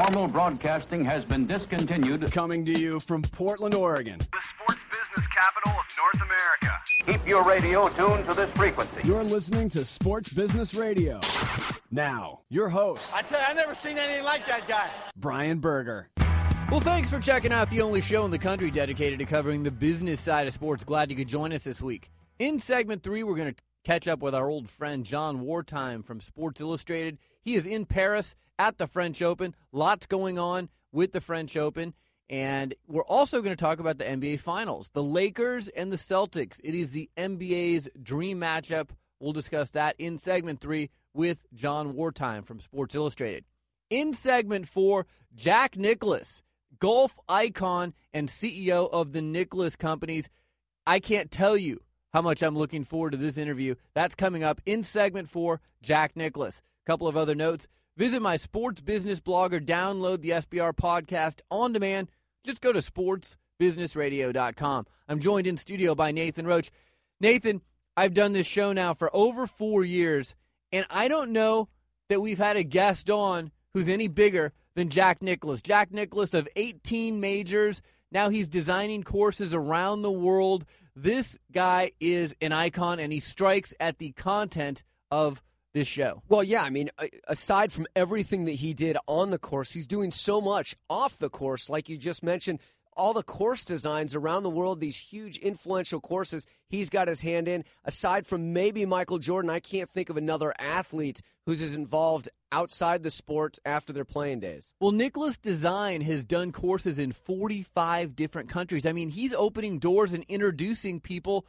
Normal broadcasting has been discontinued. Coming to you from Portland, Oregon. The sports business capital of North America. Keep your radio tuned to this frequency. You're listening to Sports Business Radio. Now, your host. I tell you, I've never seen anything like that guy. Brian Berger. Well, thanks for checking out the only show in the country dedicated to covering the business side of sports. Glad you could join us this week. In segment 3, we're going to catch up with our old friend Jon Wertheim from Sports Illustrated. He is in Paris at the French Open. Lots going on with the French Open. And we're also going to talk about the NBA Finals, the Lakers and the Celtics. It is the NBA's dream matchup. We'll discuss that in segment 3 with Jon Wertheim from Sports Illustrated. In segment 4, Jack Nicklaus, golf icon and CEO of the Nicklaus Companies. I can't tell you how much I'm looking forward to this interview. That's coming up in segment 4, Jack Nicklaus. A couple of other notes. Visit my sports business blog or download the SBR podcast on demand. Just go to sportsbusinessradio.com. I'm joined in studio by Nathan Roach. Nathan, I've done this show now for over 4 years, and I don't know that we've had a guest on who's any bigger than Jack Nicklaus. Jack Nicklaus of 18 majors. Now he's designing courses around the world. This guy is an icon, and he strikes at the content of this show. Well, yeah, I mean, aside from everything that he did on the course, he's doing so much off the course, like you just mentioned. All the course designs around the world, these huge influential courses, he's got his hand in. Aside from maybe Michael Jordan, I can't think of another athlete who's as involved outside the sport after their playing days. Well, Nicklaus Design has done courses in 45 different countries. I mean, he's opening doors and introducing people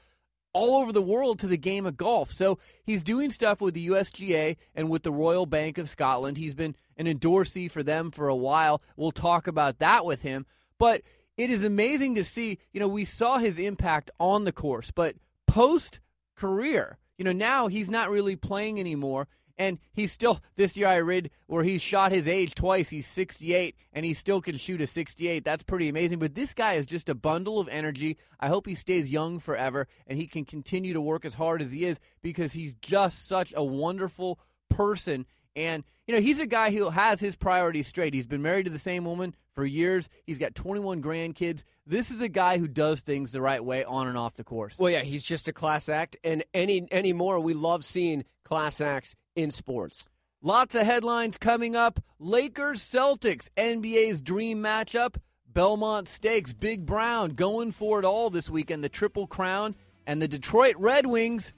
all over the world to the game of golf. So he's doing stuff with the USGA and with the Royal Bank of Scotland. He's been an endorsee for them for a while. We'll talk about that with him. But it is amazing to see, you know, we saw his impact on the course, but post-career, you know, now he's not really playing anymore, and he's still, this year I read where he shot his age twice, he's 68, and he still can shoot a 68. That's pretty amazing, but this guy is just a bundle of energy. I hope he stays young forever, and he can continue to work as hard as he is, because he's just such a wonderful person. And, you know, he's a guy who has his priorities straight. He's been married to the same woman for years. He's got 21 grandkids. This is a guy who does things the right way on and off the course. Well, yeah, he's just a class act. And any more, we love seeing class acts in sports. Lots of headlines coming up. Lakers-Celtics, NBA's dream matchup. Belmont Stakes, Big Brown going for it all this weekend. The Triple Crown and the Detroit Red Wings.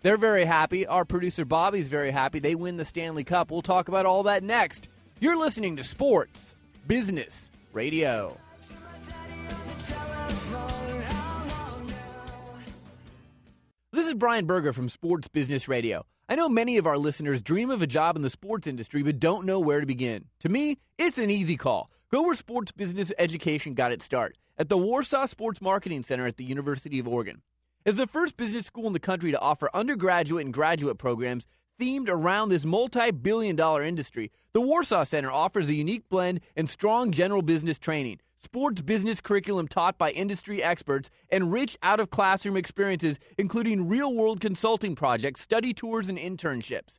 They're very happy. Our producer Bobby's very happy. They win the Stanley Cup. We'll talk about all that next. You're listening to Sports Business Radio. This is Brian Berger from Sports Business Radio. I know many of our listeners dream of a job in the sports industry but don't know where to begin. To me, it's an easy call. Go where sports business education got its start, at the Warsaw Sports Marketing Center at the University of Oregon. As the first business school in the country to offer undergraduate and graduate programs themed around this multi-billion-dollar industry, the Warsaw Center offers a unique blend and strong general business training, sports business curriculum taught by industry experts, and rich out-of-classroom experiences, including real-world consulting projects, study tours, and internships.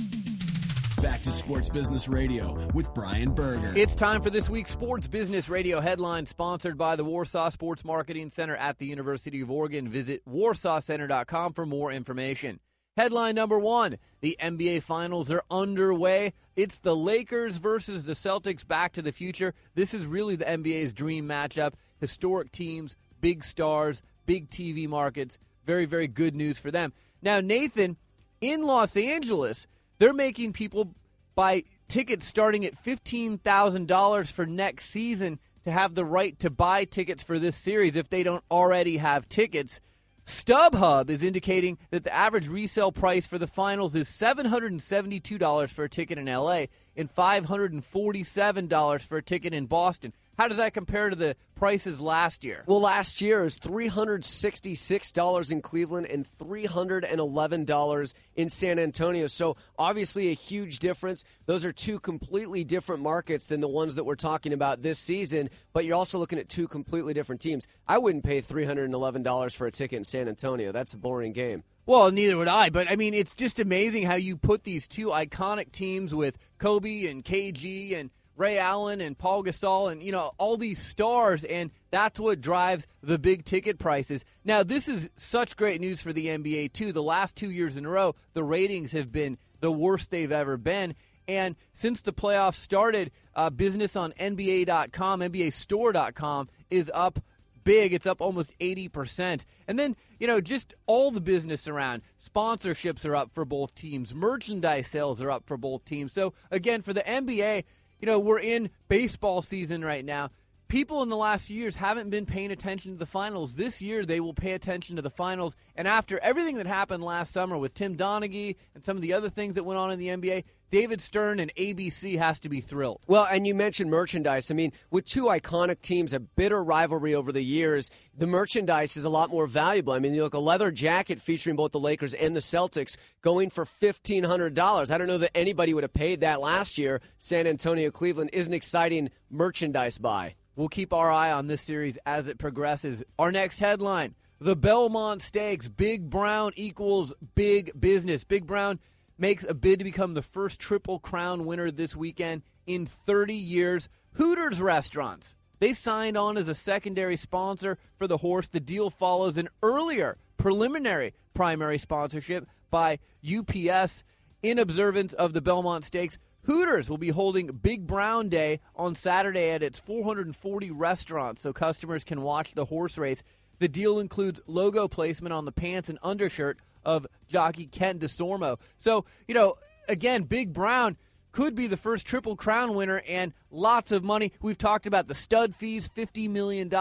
Back to Sports Business Radio with Brian Berger. It's time for this week's Sports Business Radio headline, sponsored by the Warsaw Sports Marketing Center at the University of Oregon. Visit warsawcenter.com for more information. Headline number 1, the NBA Finals are underway. It's the Lakers versus the Celtics, back to the future. This is really the NBA's dream matchup. Historic teams, big stars, big TV markets. Very, very good news for them. Now, Nathan, in Los Angeles, they're making people buy tickets starting at $15,000 for next season to have the right to buy tickets for this series if they don't already have tickets. StubHub is indicating that the average resale price for the finals is $772 for a ticket in LA and $547 for a ticket in Boston. How does that compare to the prices last year? Well, last year it was $366 in Cleveland and $311 in San Antonio. So obviously a huge difference. Those are two completely different markets than the ones that we're talking about this season, but you're also looking at two completely different teams. I wouldn't pay $311 for a ticket in San Antonio. That's a boring game. Well, neither would I, but, I mean, it's just amazing how you put these two iconic teams with Kobe and KG and Ray Allen and Paul Gasol and, you know, all these stars, and that's what drives the big ticket prices. Now, this is such great news for the NBA, too. The last 2 years in a row, the ratings have been the worst they've ever been, and since the playoffs started, business on NBA.com, NBAstore.com is up big. It's up almost 80%. And then, you know, just all the business around. Sponsorships are up for both teams. Merchandise sales are up for both teams. So, again, for the NBA, you know, we're in baseball season right now. People in the last few years haven't been paying attention to the finals. This year they will pay attention to the finals. And after everything that happened last summer with Tim Donaghy and some of the other things that went on in the NBA, David Stern and ABC has to be thrilled. Well, and you mentioned merchandise. I mean, with two iconic teams, a bitter rivalry over the years, the merchandise is a lot more valuable. I mean, you look, a leather jacket featuring both the Lakers and the Celtics going for $1,500. I don't know that anybody would have paid that last year. San Antonio, Cleveland is an exciting merchandise buy. We'll keep our eye on this series as it progresses. Our next headline, the Belmont Stakes, Big Brown equals big business. Big Brown makes a bid to become the first Triple Crown winner this weekend in 30 years. Hooters Restaurants, they signed on as a secondary sponsor for the horse. The deal follows an earlier preliminary primary sponsorship by UPS in observance of the Belmont Stakes. Hooters will be holding Big Brown Day on Saturday at its 440 restaurants so customers can watch the horse race. The deal includes logo placement on the pants and undershirt of jockey Ken DeSormo. So, you know, again, Big Brown could be the first Triple Crown winner and lots of money. We've talked about the stud fees, $50 million,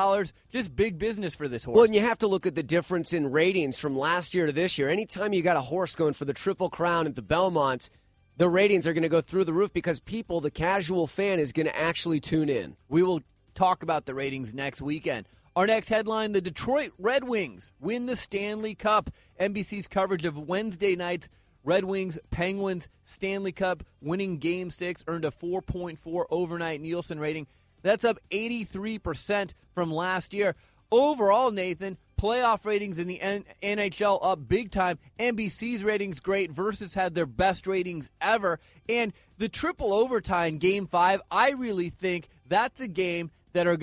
just big business for this horse. Well, and you have to look at the difference in ratings from last year to this year. Anytime you got a horse going for the Triple Crown at the Belmont, the ratings are going to go through the roof because people, the casual fan, is going to actually tune in. We will talk about the ratings next weekend. Our next headline, the Detroit Red Wings win the Stanley Cup. NBC's coverage of Wednesday night's Red Wings-Penguins Stanley Cup winning Game 6 earned a 4.4 overnight Nielsen rating. That's up 83% from last year. Overall, Nathan, playoff ratings in the NHL up big time. NBC's ratings great. Versus had their best ratings ever. And the triple overtime Game 5, I really think that's a game that's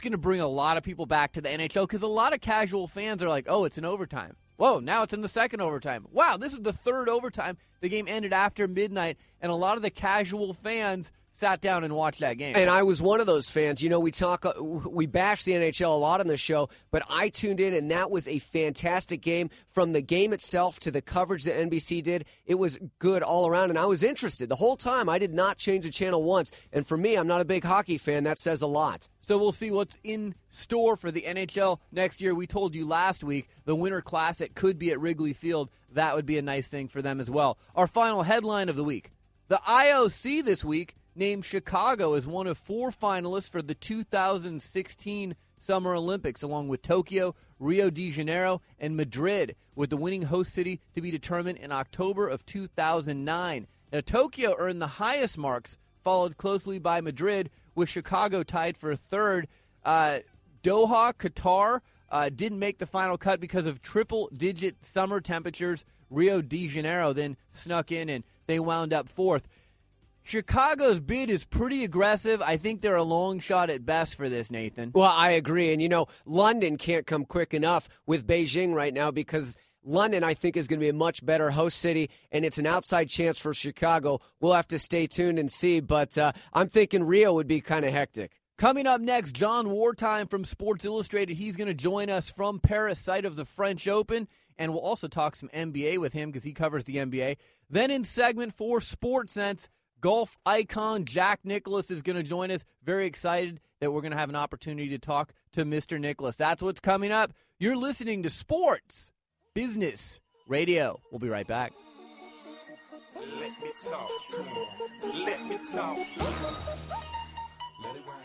going to bring a lot of people back to the NHL because a lot of casual fans are like, oh, it's an overtime. Whoa, now it's in the second overtime. Wow, this is the third overtime. The game ended after midnight, and a lot of the casual fans sat down and watched that game. And I was one of those fans. You know, we bash the NHL a lot on this show, but I tuned in, and that was a fantastic game. From the game itself to the coverage that NBC did, it was good all around, and I was interested the whole time. I did not change the channel once, and for me, I'm not a big hockey fan. That says a lot. So we'll see what's in store for the NHL next year. We told you last week the Winter Classic could be at Wrigley Field. That would be a nice thing for them as well. Our final headline of the week, the IOC this week named Chicago as one of four finalists for the 2016 Summer Olympics, along with Tokyo, Rio de Janeiro, and Madrid, with the winning host city to be determined in October of 2009. Now, Tokyo earned the highest marks, followed closely by Madrid, with Chicago tied for third. Doha, Qatar, didn't make the final cut because of triple-digit summer temperatures. Rio de Janeiro then snuck in, and they wound up fourth. Chicago's bid is pretty aggressive. I think they're a long shot at best for this, Nathan. Well, I agree. And, you know, London can't come quick enough with Beijing right now because London, I think, is going to be a much better host city, and it's an outside chance for Chicago. We'll have to stay tuned and see, but I'm thinking Rio would be kind of hectic. Coming up next, Jon Wertheim from Sports Illustrated. He's going to join us from Paris, site of the French Open. And we'll also talk some NBA with him because he covers the NBA. Then in segment 4, SportsSense, golf icon Jack Nicklaus is going to join us. Very excited that we're going to have an opportunity to talk to Mr. Nicklaus. That's what's coming up. You're listening to Sports Business Radio. We'll be right back. Let me talk to him. Let me talk to him. Let it rain.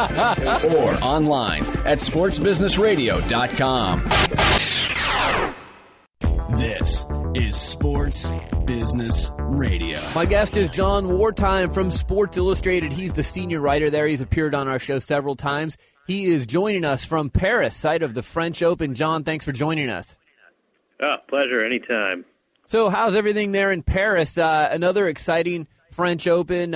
Or online at sportsbusinessradio.com. This is Sports Business Radio. My guest is Jon Wertheim from Sports Illustrated. He's the senior writer there. He's appeared on our show several times. He is joining us from Paris, site of the French Open. Jon, thanks for joining us. Oh, pleasure, anytime. So how's everything there in Paris? Another exciting French Open.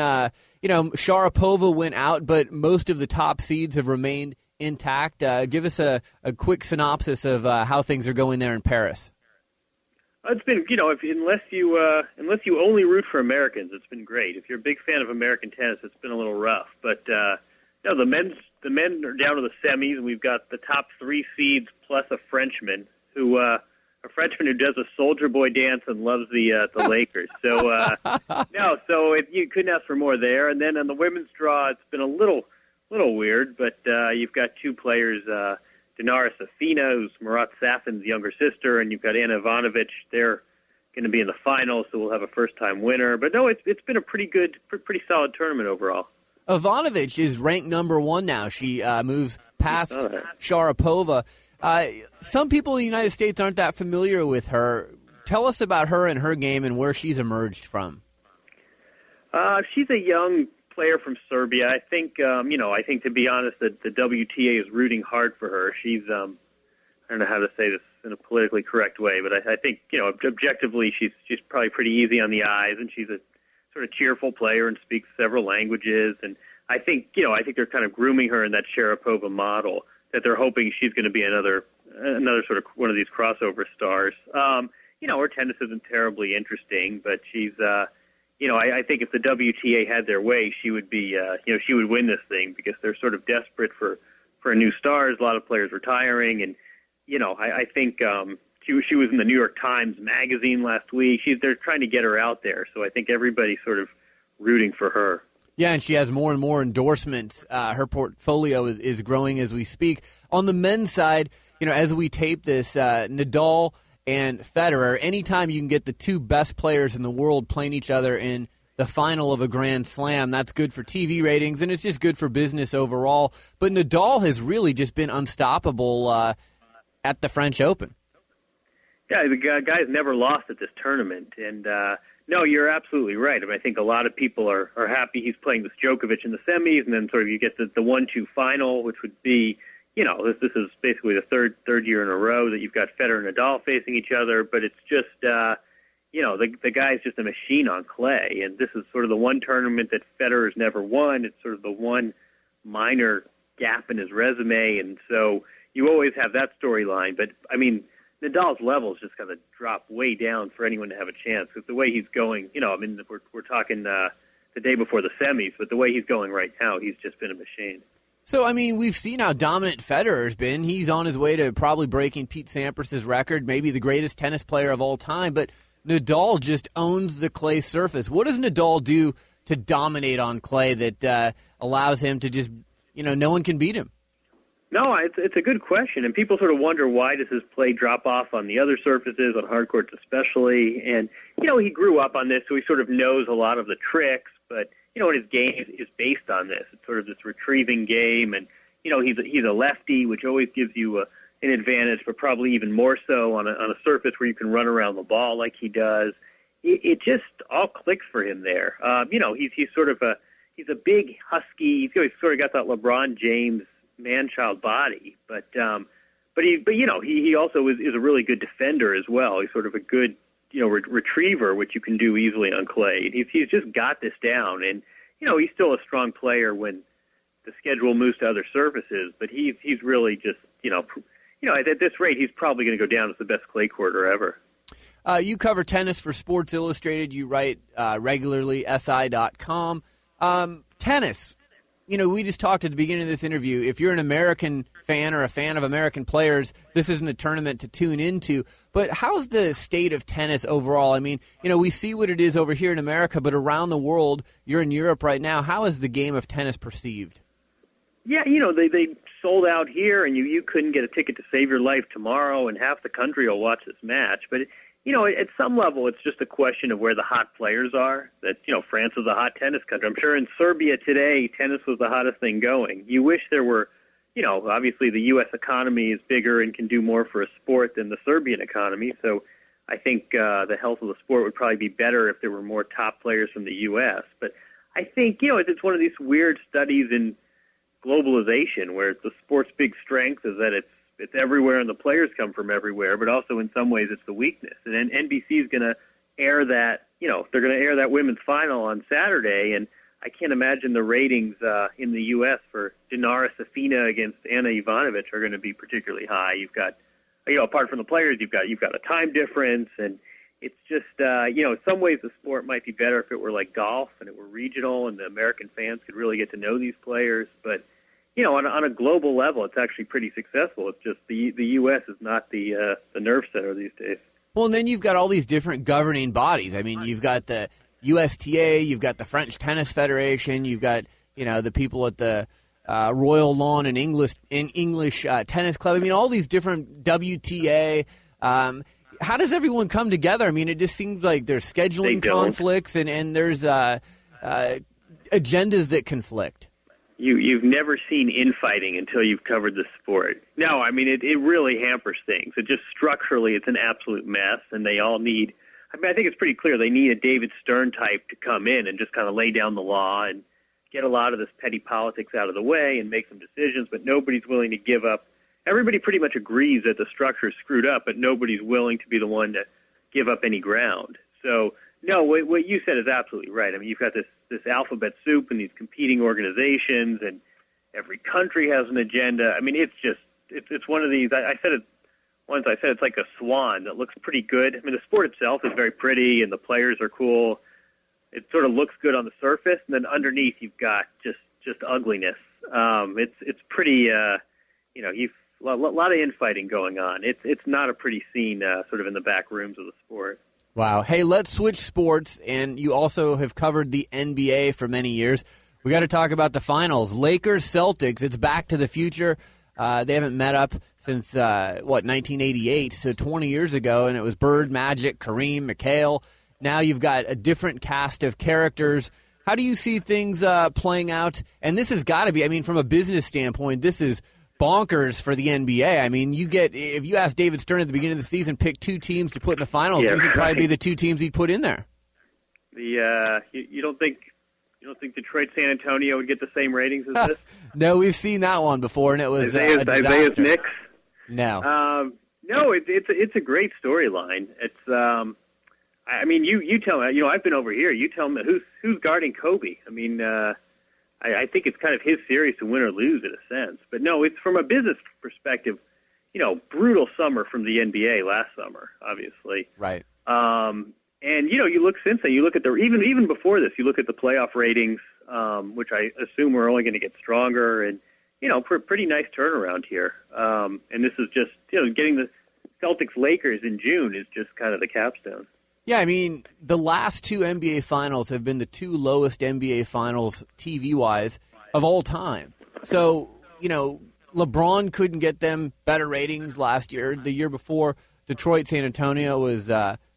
Sharapova went out, but most of the top seeds have remained intact. Give us a quick synopsis of how things are going there in Paris. It's been, unless you only root for Americans, it's been great. If you're a big fan of American tennis, it's been a little rough. But the men are down to the semis, and we've got the top three seeds plus a Frenchman who does a soldier boy dance and loves the Lakers. So, if you couldn't ask for more there. And then on the women's draw, it's been a little weird, but you've got two players, Dinara Safina, who's Marat Safin's younger sister, and you've got Anna Ivanovic. They're going to be in the finals, so we'll have a first-time winner. But, no, it's been a pretty solid tournament overall. Ivanovic is ranked number one now. She moves past Sharapova. Some people in the United States aren't that familiar with her. Tell us about her and her game and where she's emerged from. She's a young player from Serbia. I think, to be honest, that the WTA is rooting hard for her. She's, I don't know how to say this in a politically correct way, but I think, objectively, she's probably pretty easy on the eyes, and she's a sort of cheerful player and speaks several languages. And I think they're kind of grooming her in that Sharapova model, that they're hoping she's going to be another sort of one of these crossover stars. Her tennis isn't terribly interesting, but she's, I think if the WTA had their way, she would be, she would win this thing because they're sort of desperate for new stars. A lot of players retiring, and I think she was in the New York Times Magazine last week. They're trying to get her out there, so I think everybody's sort of rooting for her. Yeah, and she has more and more endorsements. Her portfolio is growing as we speak. On the men's side, as we tape this, Nadal and Federer, anytime you can get the two best players in the world playing each other in the final of a Grand Slam, that's good for TV ratings, and it's just good for business overall. But Nadal has really just been unstoppable at the French Open. Yeah, the guy's never lost at this tournament, and no, you're absolutely right. I mean, I think a lot of people are happy he's playing with Djokovic in the semis, and then sort of you get the 1-2 final, which would be, this is basically the third year in a row that you've got Federer and Nadal facing each other. But it's just, the guy's just a machine on clay, and this is sort of the one tournament that Federer's never won. It's sort of the one minor gap in his resume, and so you always have that storyline. But I mean, Nadal's level is just going to drop way down for anyone to have a chance. Because the way he's going, we're talking the day before the semis, but the way he's going right now, he's just been a machine. So, I mean, we've seen how dominant Federer's been. He's on his way to probably breaking Pete Sampras's record, maybe the greatest tennis player of all time, but Nadal just owns the clay surface. What does Nadal do to dominate on clay that allows him to just, no one can beat him? No, it's a good question, and people sort of wonder why does his play drop off on the other surfaces, on hard courts especially. And he grew up on this, so he sort of knows a lot of the tricks. But his game is based on this. It's sort of this retrieving game, and he's a lefty, which always gives you an advantage, but probably even more so on a surface where you can run around the ball like he does. It just all clicks for him there. He's a big husky. He's sort of got that LeBron James man-child body, but But he also is a really good defender as well. He's sort of a good, retriever, which you can do easily on clay. He's just got this down, and he's still a strong player when the schedule moves to other surfaces. But he's really just at this rate, he's probably going to go down as the best clay courter ever. You cover tennis for Sports Illustrated. You write regularly, SI.com. Tennis. We just talked at the beginning of this interview. If you're an American fan or a fan of American players, this isn't a tournament to tune into. But how's the state of tennis overall? We see what it is over here in America, but around the world, you're in Europe right now. How is the game of tennis perceived? Yeah, they sold out here, and you couldn't get a ticket to save your life tomorrow, and half the country will watch this match. But at some level, it's just a question of where the hot players are. That, France is a hot tennis country. I'm sure in Serbia today, tennis was the hottest thing going. You wish there were, obviously the U.S. economy is bigger and can do more for a sport than the Serbian economy. So I think the health of the sport would probably be better if there were more top players from the U.S. But I think, it's one of these weird studies in globalization where the sport's big strength is that it's everywhere and the players come from everywhere, but also in some ways it's the weakness. And then NBC is going to air that, they're going to air that women's final on Saturday, and I can't imagine the ratings in the U.S. for Dinara Safina against Anna Ivanovic are going to be particularly high. You've got, apart from the players, you've got a time difference, and it's just, in some ways the sport might be better if it were like golf and it were regional and the American fans could really get to know these players, but on a global level, it's actually pretty successful. It's just the U.S. is not the nerve center these days. Well, and then you've got all these different governing bodies. You've got the USTA, you've got the French Tennis Federation, you've got the people at the Royal Lawn and English Tennis Club. All these different WTA. How does everyone come together? It just seems like there's scheduling conflicts and there's agendas that conflict. You've never seen infighting until you've covered the sport. No, it really hampers things. It just structurally, it's an absolute mess, and they all need. I think it's pretty clear they need a David Stern type to come in and just kind of lay down the law and get a lot of this petty politics out of the way and make some decisions. But nobody's willing to give up. Everybody pretty much agrees that the structure is screwed up, but nobody's willing to be the one to give up any ground. So. No, what you said is absolutely right. You've got this alphabet soup and these competing organizations, and every country has an agenda. It's just it's one of these. I said it once. I said it's like a swan that looks pretty good. The sport itself is very pretty, and the players are cool. It sort of looks good on the surface, and then underneath you've got just ugliness. It's pretty. You've a lot of infighting going on. It's not a pretty scene, sort of in the back rooms of the sport. Wow. Hey, let's switch sports, and you also have covered the NBA for many years. We got to talk about the finals. Lakers-Celtics, it's back to the future. They haven't met up since, 1988, so 20 years ago, and it was Bird, Magic, Kareem, McHale. Now you've got a different cast of characters. How do you see things playing out? And this has got to be, from a business standpoint, this is bonkers for the NBA. If you ask David Stern at the beginning of the season, pick two teams to put in the finals, these would probably be the two teams he'd put in there. You don't think Detroit San Antonio would get the same ratings as this? No, we've seen that one before, and it was Isaiah's Knicks. No, it's a great storyline. It's you tell me. I've been over here. You tell me who's guarding Kobe. I think it's kind of his series to win or lose in a sense. But no, it's from a business perspective, brutal summer from the NBA last summer, obviously. Right. And, you look since then, you look at even before this, you look at the playoff ratings, which I assume are only going to get stronger and, pretty nice turnaround here. And this is just, getting the Celtics-Lakers in June is just kind of the capstone. Yeah, the last two NBA Finals have been the two lowest NBA Finals TV-wise of all time. So, LeBron couldn't get them better ratings last year. The year before, Detroit San Antonio was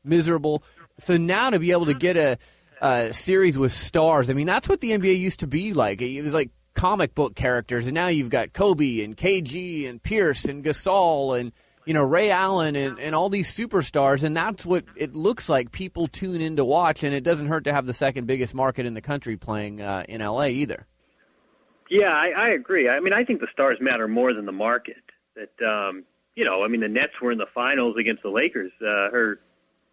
miserable. So now to be able to get a series with stars, that's what the NBA used to be like. It was like comic book characters, and now you've got Kobe and KG and Pierce and Gasol and Ray Allen and all these superstars, and that's what it looks like people tune in to watch, and it doesn't hurt to have the second biggest market in the country playing in L.A. either. Yeah, I agree. I think the stars matter more than the market. That, you know, I mean, the Nets were in the finals against the Lakers. Or,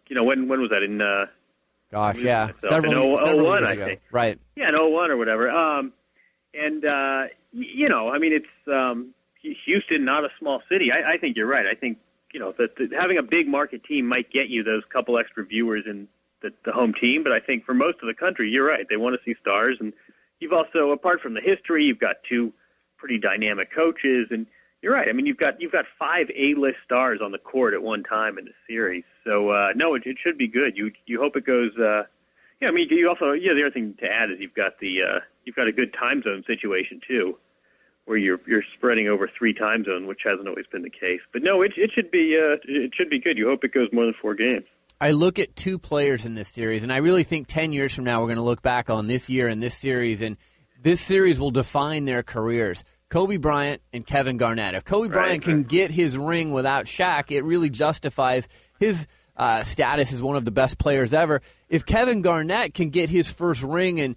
you know, when was that? In gosh, yeah, several years ago. I think. Right. Yeah, in 01 or whatever. And, you know, I mean, it's Houston, not a small city. I think you're right. I think, you know, that having a big market team might get you those couple extra viewers in the home team. But I think for most of the country, you're right. They want to see stars. And you've also, apart from the history, you've got two pretty dynamic coaches. And you're right. I mean, you've got five A-list stars on the court at one time in the series. So, no, it should be good. You hope it goes yeah, I mean, you also, yeah, the other thing to add is you've got a good time zone situation too, where you're spreading over three time zones, which hasn't always been the case. But no, it should be good. You hope it goes more than four games. I look at two players in this series, and I really think 10 years from now we're going to look back on this year and this series, and this series will define their careers. Kobe Bryant and Kevin Garnett. If Kobe Bryant can get his ring without Shaq, it really justifies his status as one of the best players ever. If Kevin Garnett can get his first ring and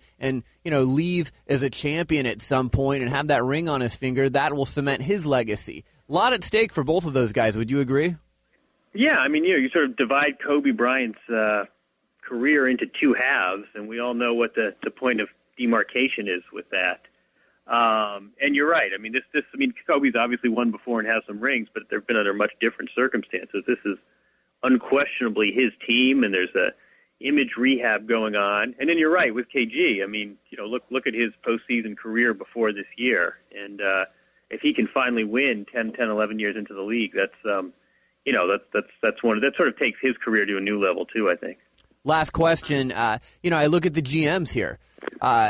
you know, leave as a champion at some point and have that ring on his finger, that will cement his legacy. A lot at stake for both of those guys. Would you agree? Yeah, I mean, you sort of divide Kobe Bryant's career into two halves, and we all know what the point of demarcation is with that. And you're right. I mean, Kobe's obviously won before and has some rings, but they've been under much different circumstances. This is unquestionably his team, and there's a image rehab going on. And then you're right with KG. I mean, you know, look at his postseason career before this year, and if he can finally win 11 years into the league, that's you know, that's one that sort of takes his career to a new level too, I think. Last question. You know, I look at the GMs here.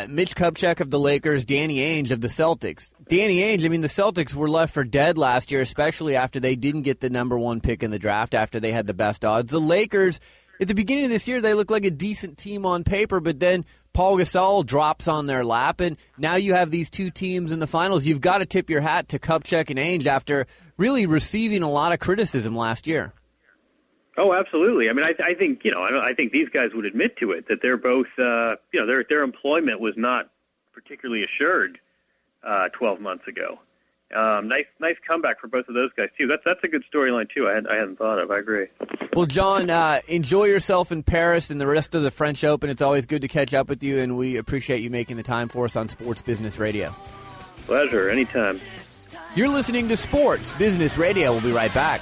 Mitch Kupchak of the Lakers, Danny Ainge of the Celtics. Danny Ainge, I mean, the Celtics were left for dead last year, especially after they didn't get the number one pick in the draft, after they had the best odds. The Lakers, at the beginning of this year, they looked like a decent team on paper, but then Paul Gasol drops on their lap, and now you have these two teams in the finals. You've got to tip your hat to Kupchak and Ainge after really receiving a lot of criticism last year. Oh, absolutely. I mean, I think, you know, I think these guys would admit to it, that they're both, you know, their employment was not particularly assured 12 months ago. Nice comeback for both of those guys too. That's a good storyline too. I hadn't thought of. I agree. Well, John, enjoy yourself in Paris and the rest of the French Open. It's always good to catch up with you, and we appreciate you making the time for us on Sports Business Radio. Pleasure. Anytime. You're listening to Sports Business Radio. We'll be right back.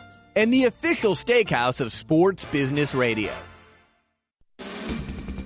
and the official steakhouse of Sports Business Radio.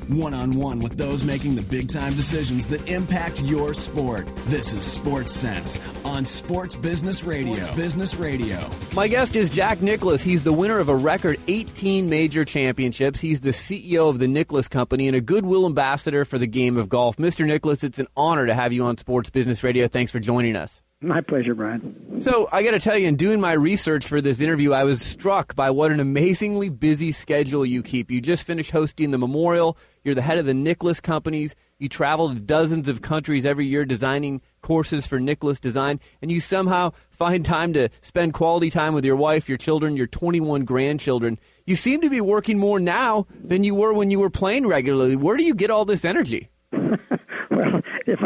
One-on-one with those making the big-time decisions that impact your sport. This is Sports Sense on Sports Business Radio. Sports Business Radio. My guest is Jack Nicklaus. He's the winner of a record 18 major championships. He's the CEO of the Nicklaus Company and a goodwill ambassador for the game of golf. Mr. Nicklaus, it's an honor to have you on Sports Business Radio. Thanks for joining us. My pleasure, Brian. So I got to tell you, in doing my research for this interview, I was struck by what an amazingly busy schedule you keep. You just finished hosting the Memorial. You're the head of the Nicklaus Companies. You travel to dozens of countries every year designing courses for Nicklaus Design, and you somehow find time to spend quality time with your wife, your children, your 21 grandchildren. You seem to be working more now than you were when you were playing regularly. Where do you get all this energy? Well, if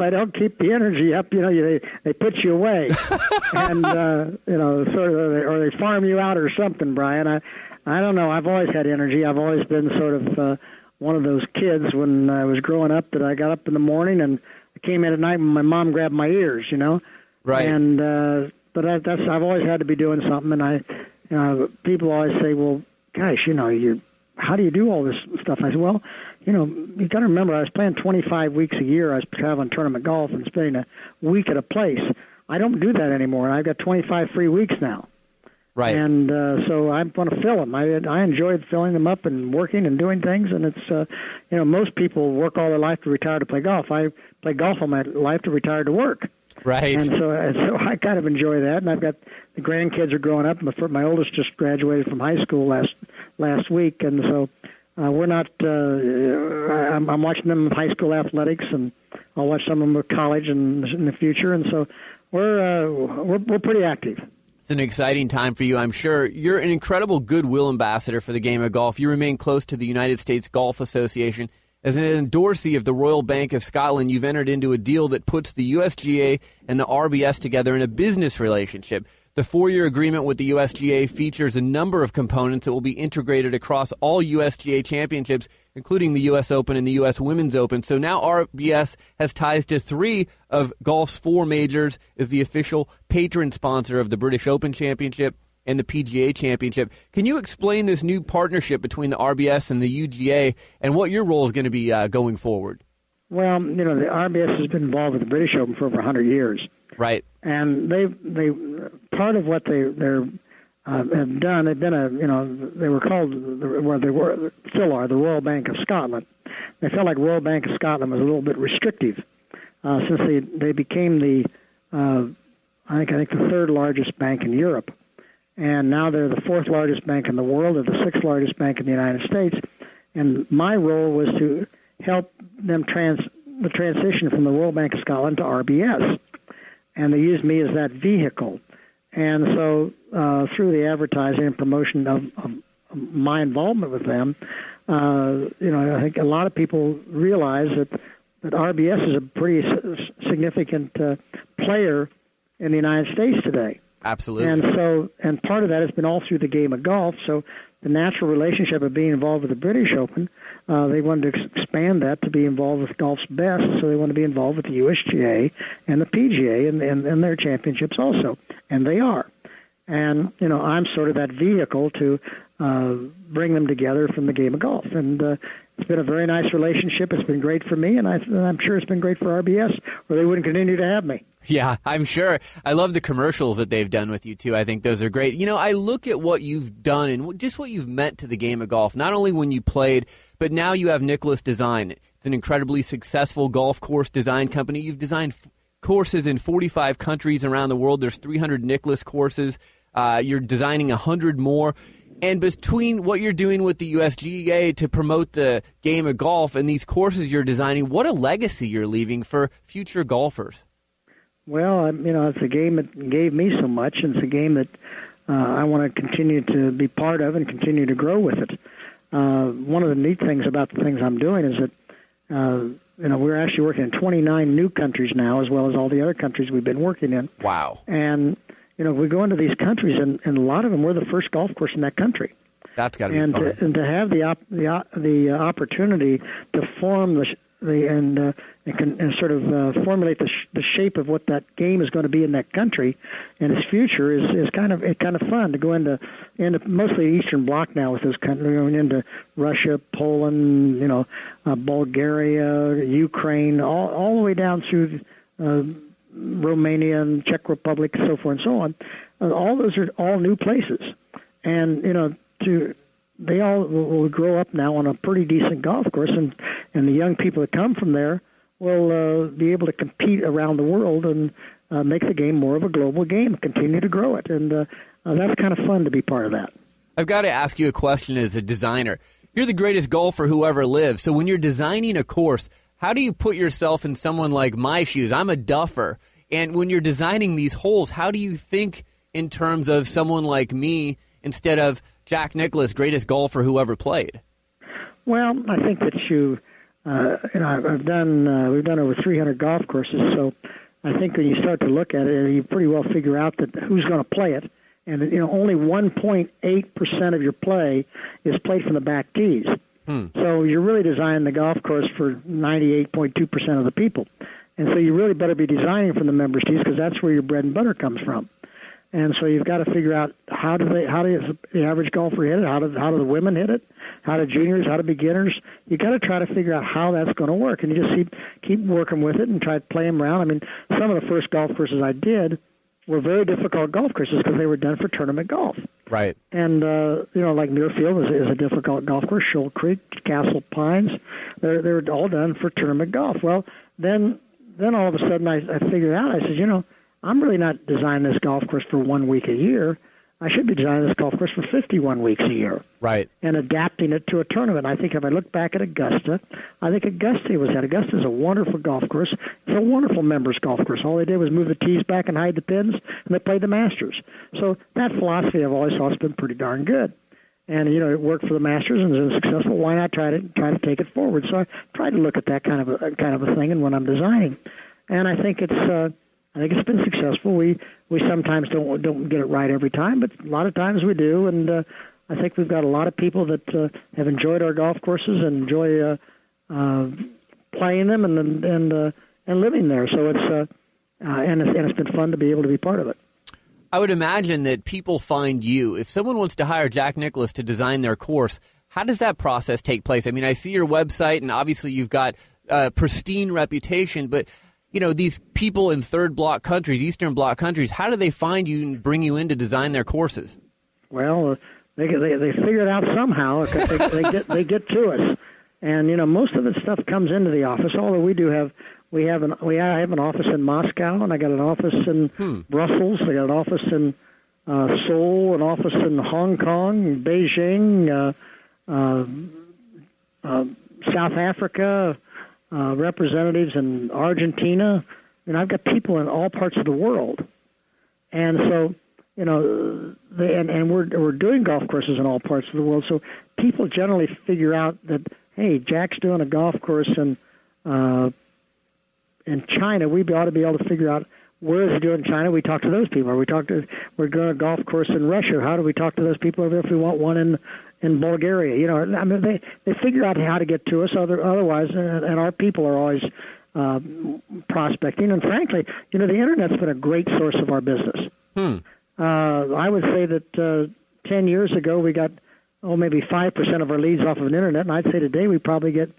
I don't keep the energy up, you know, they put you away, and you know, sort of, or they farm you out or something, Brian. I don't know. I've always had energy. I've always been sort of one of those kids when I was growing up that I got up in the morning and I came in at night and my mom grabbed my ears, you know, right, and But I've always had to be doing something, and people always say, well, gosh, how do you do all this stuff? I said, well, you got to remember, I was playing 25 weeks a year. I was traveling tournament golf and spending a week at a place. I don't do that anymore. I've got 25 free weeks now. Right. And so I'm going to fill them. I enjoyed filling them up and working and doing things. And it's, most people work all their life to retire to play golf. I play golf all my life to retire to work. Right. And so I kind of enjoy that. And I've got the grandkids are growing up. My oldest just graduated from high school last week. And so we're not I'm watching them high school athletics, and I'll watch some of them at college in the future. And so we're pretty active. It's an exciting time for you, I'm sure. You're an incredible goodwill ambassador for the game of golf. You remain close to the United States Golf Association. As an endorsee of the Royal Bank of Scotland, you've entered into a deal that puts the USGA and the RBS together in a business relationship. The four-year agreement with the USGA features a number of components that will be integrated across all USGA championships, including the U.S. Open and the U.S. Women's Open. So now RBS has ties to three of golf's four majors, is the official patron sponsor of the British Open Championship and the PGA Championship. Can you explain this new partnership between the RBS and the UGA and what your role is going to be going forward? Well, the RBS has been involved with the British Open for over 100 years. Right. And they part of what they have done, they've been they were called, well, they were, still are, the Royal Bank of Scotland. They felt like Royal Bank of Scotland was a little bit restrictive since they became the, I think the third largest bank in Europe. And now they're the fourth largest bank in the world, or the sixth largest bank in the United States. And my role was to help them the transition from the Royal Bank of Scotland to RBS. And they used me as that vehicle. And so through the advertising and promotion of my involvement with them, I think a lot of people realize that RBS is a pretty significant player in the United States today. Absolutely. And part of that has been all through the game of golf. So the natural relationship of being involved with the British Open, they wanted to expand that to be involved with golf's best. So they want to be involved with the USGA and the PGA and their championships also. And they are. And, I'm sort of that vehicle to bring them together from the game of golf. And it's been a very nice relationship. It's been great for me, and I'm sure it's been great for RBS, or they wouldn't continue to have me. Yeah, I'm sure. I love the commercials that they've done with you, too. I think those are great. I look at what you've done and just what you've meant to the game of golf, not only when you played, but now you have Nicklaus Design. It's an incredibly successful golf course design company. You've designed courses in 45 countries around the world. There's 300 Nicklaus courses. You're designing 100 more. And between what you're doing with the USGA to promote the game of golf and these courses you're designing, what a legacy you're leaving for future golfers. Well, it's a game that gave me so much, and it's a game that I want to continue to be part of and continue to grow with it. One of the neat things about the things I'm doing is that, we're actually working in 29 new countries now, as well as all the other countries we've been working in. Wow. And, we go into these countries, and a lot of them we're the first golf course in that country. That's got to be fun. And to have the opportunity to form formulate the shape of what that game is going to be in that country, and its future is kind of fun to go into mostly Eastern Bloc now with this country, going into Russia, Poland, Bulgaria, Ukraine, all the way down through Romania and Czech Republic, so forth and so on. All those are all new places, and they all will grow up now on a pretty decent golf course, and the young people that come from there will be able to compete around the world and make the game more of a global game, continue to grow it. And that's kind of fun to be part of that. I've got to ask you a question as a designer. You're the greatest golfer who ever lived. So when you're designing a course, how do you put yourself in someone like my shoes? I'm a duffer. And when you're designing these holes, how do you think in terms of someone like me instead of Jack Nicklaus, greatest golfer who ever played? Well, I think that we've done over 300 golf courses, so I think when you start to look at it, you pretty well figure out that who's going to play it, and only 1.8% of your play is played from the back tees. So you're really designing the golf course for 98.2% of the people, and so you really better be designing from the members' tees because that's where your bread and butter comes from. And so you've got to figure out how do the average golfer hit it? How do the women hit it? How do juniors? How do beginners? You got to try to figure out how that's going to work, and you just keep working with it and try to play them around. I mean, some of the first golf courses I did were very difficult golf courses because they were done for tournament golf. Right. And like Muirfield is a difficult golf course. Shoal Creek, Castle Pines, they were all done for tournament golf. Well, then all of a sudden I figured out. I said, I'm really not designing this golf course for 1 week a year. I should be designing this golf course for 51 weeks a year. Right. And adapting it to a tournament. I think if I look back at Augusta, I think Augusta was that. Augusta is a wonderful golf course. It's a wonderful members golf course. All they did was move the tees back and hide the pins, and they played the Masters. So that philosophy I've always thought has been pretty darn good. And, it worked for the Masters and was successful. Why not try to take it forward? So I try to look at that kind of a thing when I'm designing. And I think it's been successful. We sometimes don't get it right every time, but a lot of times we do. And I think we've got a lot of people that have enjoyed our golf courses and enjoy playing them and living there. So it's been fun to be able to be part of it. I would imagine that people find you. If someone wants to hire Jack Nicklaus to design their course, how does that process take place? I mean, I see your website, and obviously you've got a pristine reputation, but these people in third block countries, Eastern block countries, how do they find you and bring you in to design their courses? Well, they figure it out somehow. They get to us, and most of the stuff comes into the office. Although I have an office in Moscow, and I got an office in Brussels. I got an office in Seoul, an office in Hong Kong, Beijing, South Africa. Representatives in Argentina, and I've got people in all parts of the world, and so we're doing golf courses in all parts of the world. So people generally figure out that hey, Jack's doing a golf course in China. We ought to be able to figure out where is he doing in China. We talk to those people. We're doing a golf course in Russia. How do we talk to those people over there if we want one in Bulgaria? They figure out how to get to us. Otherwise, and our people are always prospecting. And frankly, the internet's been a great source of our business. I would say that 10 years ago we got maybe 5% of our leads off of the internet, and I'd say today we probably get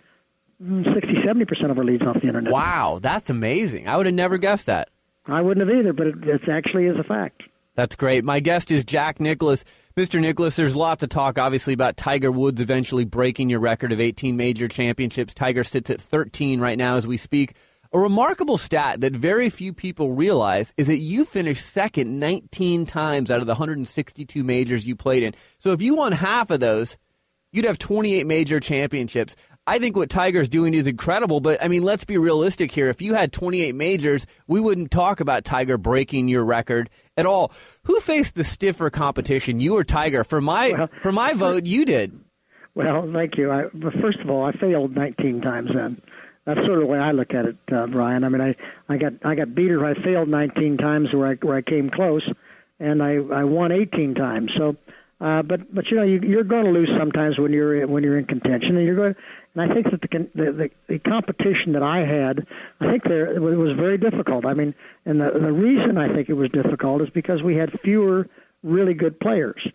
60-70% of our leads off the internet. Wow, that's amazing! I would have never guessed that. I wouldn't have either, but it actually is a fact. That's great. My guest is Jack Nicklaus. Mr. Nicklaus, there's lots of talk, obviously, about Tiger Woods eventually breaking your record of 18 major championships. Tiger sits at 13 right now as we speak. A remarkable stat that very few people realize is that you finished second 19 times out of the 162 majors you played in. So if you won half of those, you'd have 28 major championships. I think what Tiger's doing is incredible, but, let's be realistic here. If you had 28 majors, we wouldn't talk about Tiger breaking your record at all. Who faced the stiffer competition, you or Tiger? For my vote, you did. Well, thank you. First of all, I failed 19 times then. That's sort of the way I look at it, Brian. I got beat or I failed 19 times where I came close, and I won 18 times. So, you're going to lose sometimes when you're in contention, and you're going. And I think that the competition that I had, I think it was very difficult. And the reason I think it was difficult is because we had fewer really good players,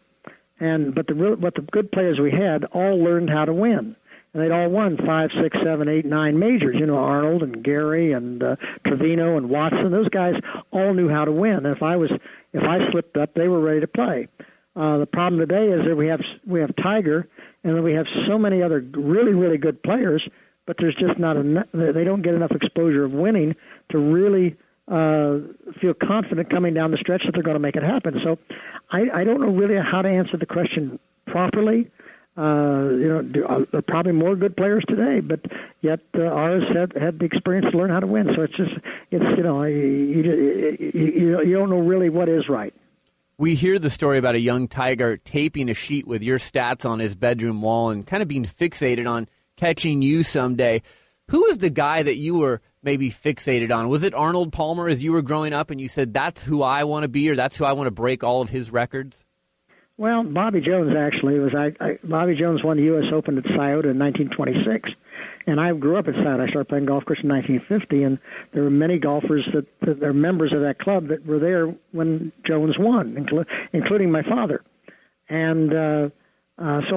but the good players we had all learned how to win, and they'd all won 5, 6, 7, 8, 9 majors. Arnold and Gary and Trevino and Watson. Those guys all knew how to win. And if I slipped up, they were ready to play. The problem today is that we have Tiger. And then we have so many other really, really good players, but there's just not enough. They don't get enough exposure of winning to really feel confident coming down the stretch that they're going to make it happen. So I don't know really how to answer the question properly. There are probably more good players today, but yet ours had the experience to learn how to win. So you don't know really what is right. We hear the story about a young Tiger taping a sheet with your stats on his bedroom wall and kind of being fixated on catching you someday. Who was the guy that you were maybe fixated on? Was it Arnold Palmer as you were growing up and you said, that's who I want to be, or that's who I want to break all of his records? Well, Bobby Jones actually was. Bobby Jones won the U.S. Open at Scioto in 1926, and I grew up at Scioto. I started playing golf course in 1950, and there were many golfers that are members of that club that were there when Jones won, including my father. And so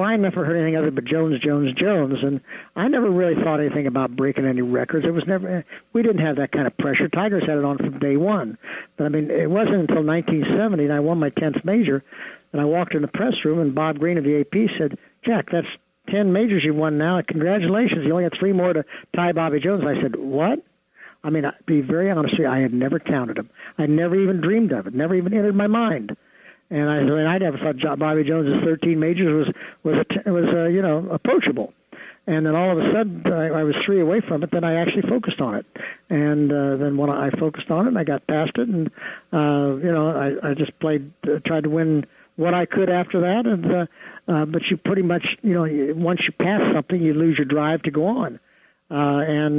I never heard anything other but Jones, and I never really thought anything about breaking any records. It was never. We didn't have that kind of pressure. Tigers had it on from day one, but I mean, it wasn't until 1970 and I won my 10th major. And I walked in the press room, and Bob Green of the AP said, "Jack, that's 10 majors you've won now. Congratulations. You only got 3 more to tie Bobby Jones." I said, "What?" I mean, to be very honest with you, I had never counted them. I never even dreamed of it, never even entered my mind. And I never thought Bobby Jones' 13 majors was approachable. And then all of a sudden, I was 3 away from it. Then I actually focused on it, and then when I focused on it, I got past it, and I just played, tried to win what I could after that, and but you pretty much, once you pass something, you lose your drive to go on. I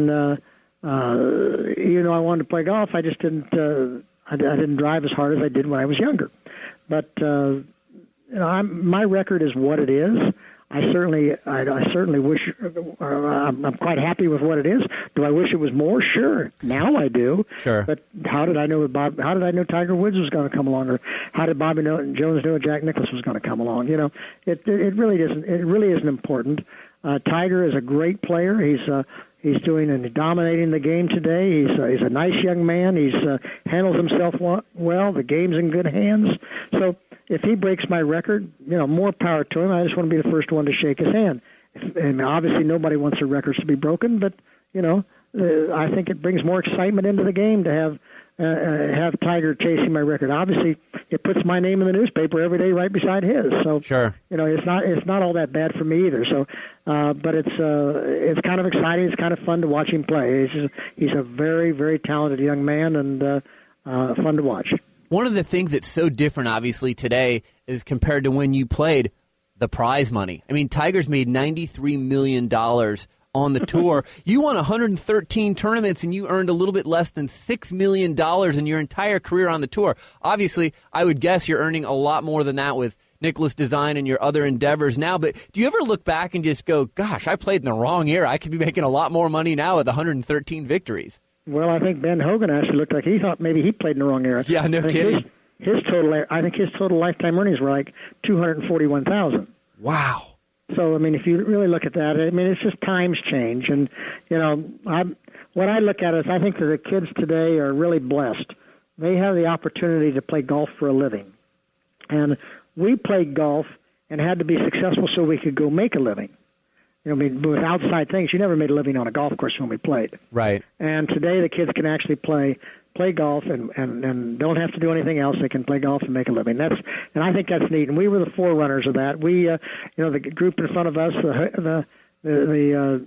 wanted to play golf. I just didn't. I didn't drive as hard as I did when I was younger. But my record is what it is. I certainly wish. I'm quite happy with what it is. Do I wish it was more? Sure. Now I do. Sure. But how did I know Bob? How did I know Tiger Woods was going to come along, or how did Bobby Jones know Jack Nicklaus was going to come along? You know, it really isn't important. Tiger is a great player. He's doing and dominating the game today. He's a nice young man. He's handles himself well. The game's in good hands. So. If he breaks my record, more power to him. I just want to be the first one to shake his hand. And obviously nobody wants their records to be broken, but, I think it brings more excitement into the game to have Tiger chasing my record. Obviously, it puts my name in the newspaper every day right beside his. So, sure. It's not all that bad for me either. So, but it's kind of exciting. It's kind of fun to watch him play. He's a very, very talented young man and fun to watch. One of the things that's so different, obviously, today is compared to when you played, the prize money. I mean, Tiger's made $93 million on the tour. You won 113 tournaments, and you earned a little bit less than $6 million in your entire career on the tour. Obviously, I would guess you're earning a lot more than that with Nicklaus Design and your other endeavors now. But do you ever look back and just go, gosh, I played in the wrong era. I could be making a lot more money now with 113 victories. Well, I think Ben Hogan actually looked like he thought maybe he played in the wrong era. Yeah, no kidding. His total lifetime earnings were like $241,000. Wow. So, I mean, if you really look at that, I mean, it's just times change, and what I look at is I think that the kids today are really blessed. They have the opportunity to play golf for a living, and we played golf and had to be successful so we could go make a living. With outside things, you never made a living on a golf course when we played. Right. And today the kids can actually play golf and don't have to do anything else. They can play golf and make a living. And I think that's neat. And we were the forerunners of that. We, the group in front of us, the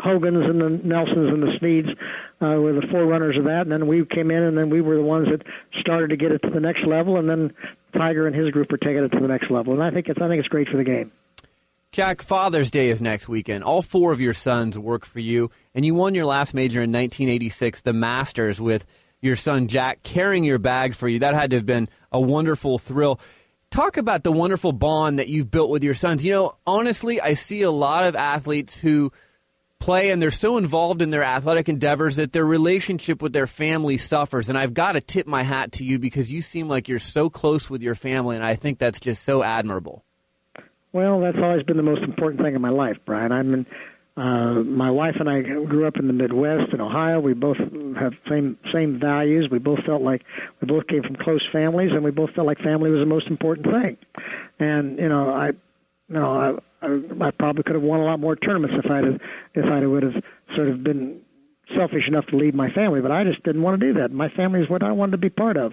Hogans and the Nelsons and the Sneeds were the forerunners of that. And then we came in, and then we were the ones that started to get it to the next level. And then Tiger and his group are taking it to the next level. And I think it's great for the game. Jack, Father's Day is next weekend. All 4 of your sons work for you, and you won your last major in 1986, the Masters, with your son Jack carrying your bag for you. That had to have been a wonderful thrill. Talk about the wonderful bond that you've built with your sons. Honestly, I see a lot of athletes who play, and they're so involved in their athletic endeavors that their relationship with their family suffers. And I've got to tip my hat to you because you seem like you're so close with your family, and I think that's just so admirable. Well, that's always been the most important thing in my life, Brian. My wife and I grew up in the Midwest in Ohio. We both have same values. We both felt like we both came from close families, and we both felt like family was the most important thing. And I probably could have won a lot more tournaments if I would have sort of been selfish enough to leave my family. But I just didn't want to do that. My family is what I wanted to be part of,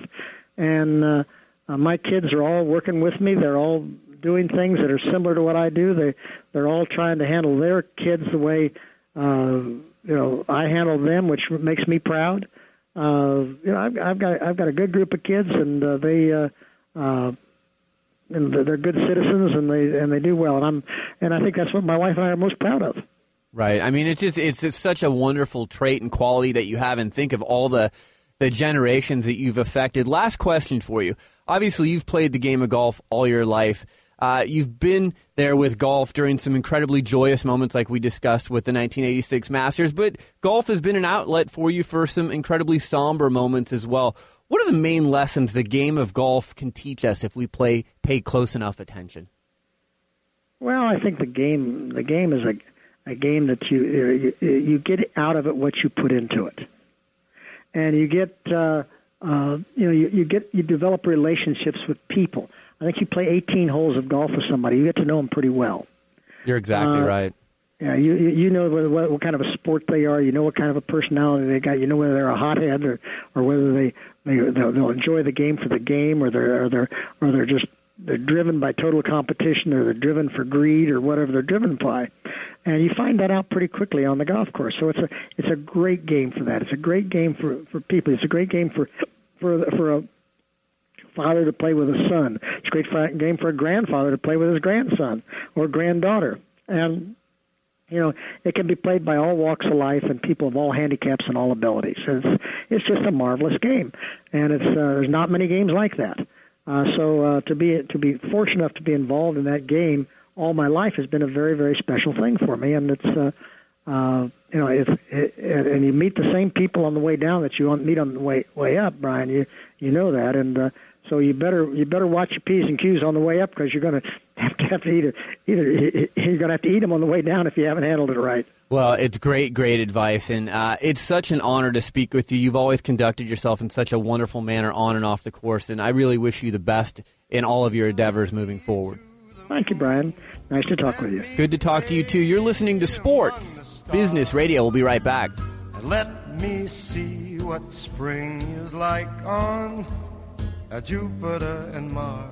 and my kids are all working with me. They're all doing things that are similar to what I do. They're all trying to handle their kids the way I handle them, which makes me proud. I've got a good group of kids, and they're good citizens, and they do well. And I think that's what my wife and I are most proud of. Right. I mean, it's such a wonderful trait and quality that you have, and think of all the generations that you've affected. Last question for you. obviously you've played the game of golf all your life. You've been there with golf during some incredibly joyous moments like we discussed with the 1986 Masters, but golf has been an outlet for you for some incredibly somber moments as well. What are the main lessons the game of golf can teach us if we pay close enough attention? Well, I think the game is a game that you get out of it what you put into it, and you get you develop relationships with people. I think you play 18 holes of golf with somebody, you get to know them pretty well. You're exactly right. Yeah, you know what kind of a sport they are. You know what kind of a personality they got. You know whether they're a hothead or whether they'll enjoy the game for the game, or they're driven by total competition, or they're driven for greed, or whatever they're driven by. And you find that out pretty quickly on the golf course. So it's a great game for that. It's a great game for people. It's a great game for a father to play with his son. It's a great game for a grandfather to play with his grandson or granddaughter. And you know, it can be played by all walks of life and people of all handicaps and all abilities. It's just a marvelous game, and there's not many games like that. So to be fortunate enough to be involved in that game all my life has been a very, very special thing for me. And and you meet the same people on the way down that you meet on the way up, Brian. You know that, and so you better watch your P's and Q's on the way up, because you're going to have to eat them on the way down if you haven't handled it right. Well, it's great advice, and it's such an honor to speak with you. You've always conducted yourself in such a wonderful manner on and off the course, and I really wish you the best in all of your endeavors moving forward. Thank you, Brian. Nice to talk with you. Good to talk to you too. You're listening to Sports Business Radio. We'll be right back. Let me see what spring is like on Jupiter and Mars.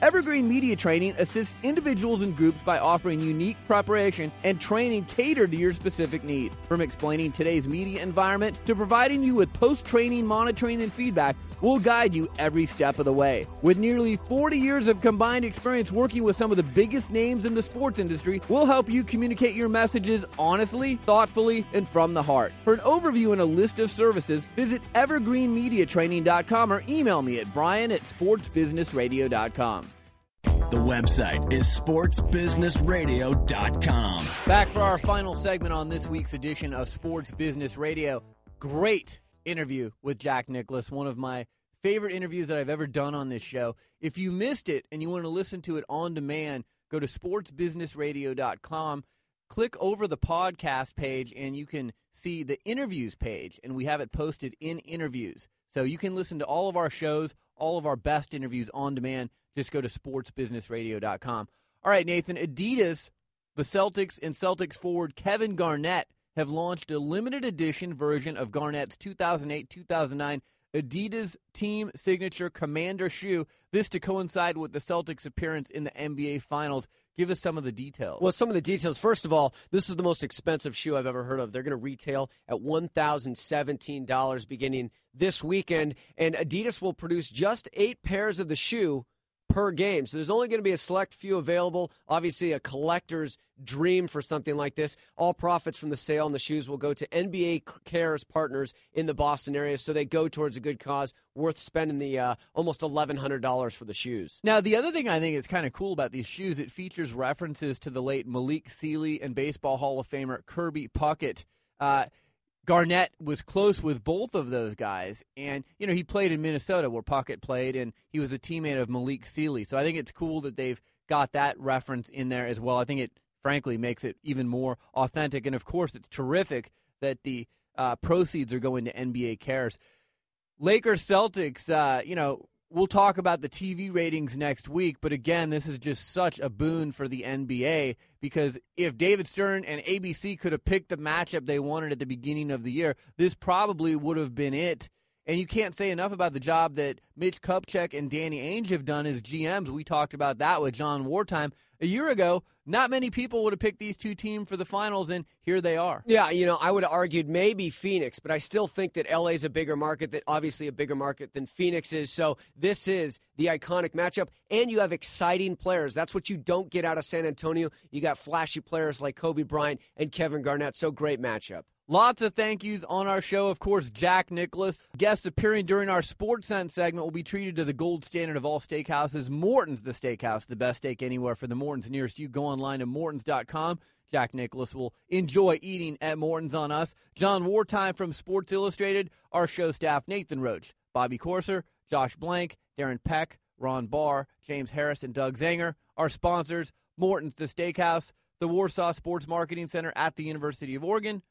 Evergreen Media Training assists individuals and groups by offering unique preparation and training catered to your specific needs. From explaining today's media environment to providing you with post-training monitoring and feedback, we'll guide you every step of the way. With nearly 40 years of combined experience working with some of the biggest names in the sports industry, we'll help you communicate your messages honestly, thoughtfully, and from the heart. For an overview and a list of services, visit evergreenmediatraining.com or email me at brian@sportsbusinessradio.com. The website is sportsbusinessradio.com. Back for our final segment on this week's edition of Sports Business Radio. Great interview with Jack Nicklaus, one of my favorite interviews that I've ever done on this show. If you missed it and you want to listen to it on demand, go to sportsbusinessradio.com, click over the podcast page, and you can see the interviews page, and we have it posted in interviews. So you can listen to all of our shows, all of our best interviews on demand. Just go to sportsbusinessradio.com. All right, Nathan, Adidas, the Celtics, and Celtics forward Kevin Garnett have launched a limited edition version of Garnett's 2008-2009 Adidas team signature Commander shoe, this to coincide with the Celtics' appearance in the NBA Finals. Give us some of the details. Well, some of the details. First of all, this is the most expensive shoe I've ever heard of. They're going to retail at $1,017 beginning this weekend, and Adidas will produce just 8 pairs of the shoe per game. So there's only going to be a select few available. Obviously, a collector's dream for something like this. All profits from the sale on the shoes will go to NBA Cares partners in the Boston area, so they go towards a good cause, worth spending the almost $1,100 for the shoes. Now, the other thing I think is kind of cool about these shoes, it features references to the late Malik Sealy and Baseball Hall of Famer Kirby Puckett. Garnett was close with both of those guys, and you know, he played in Minnesota where Puckett played, and he was a teammate of Malik Sealy. So I think it's cool that they've got that reference in there as well. I think it, frankly, makes it even more authentic. And, of course, it's terrific that the proceeds are going to NBA Cares. Lakers-Celtics, we'll talk about the TV ratings next week, but again, this is just such a boon for the NBA, because if David Stern and ABC could have picked the matchup they wanted at the beginning of the year, this probably would have been it. And you can't say enough about the job that Mitch Kupchak and Danny Ainge have done as GMs. We talked about that with Jon Wertheim. A year ago, not many people would have picked these two teams for the finals, and here they are. Yeah, you know, I would have argued maybe Phoenix, but I still think that L.A. is a bigger market, that obviously a bigger market than Phoenix is. So this is the iconic matchup, and you have exciting players. That's what you don't get out of San Antonio. You got flashy players like Kobe Bryant and Kevin Garnett, so great matchup. Lots of thank yous on our show. Of course, Jack Nicklaus. Guests appearing during our Sports Sense segment will be treated to the gold standard of all steakhouses, Morton's The Steakhouse, the best steak anywhere. For the Morton's nearest you, go online to mortons.com. Jack Nicklaus will enjoy eating at Morton's on us. Jon Wertheim from Sports Illustrated, our show staff, Nathan Roach, Bobby Corser, Josh Blank, Darren Peck, Ron Barr, James Harris, and Doug Zanger. Our sponsors, Morton's The Steakhouse, the Warsaw Sports Marketing Center at the University of Oregon,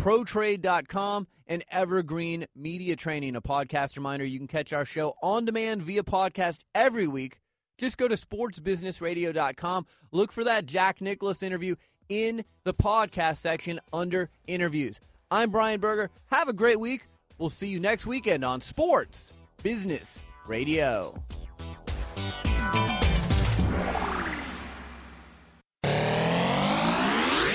ProTrade.com, and Evergreen Media Training, a podcast reminder. You can catch our show on demand via podcast every week. Just go to sportsbusinessradio.com. Look for that Jack Nicklaus interview in the podcast section under interviews. I'm Brian Berger. Have a great week. We'll see you next weekend on Sports Business Radio.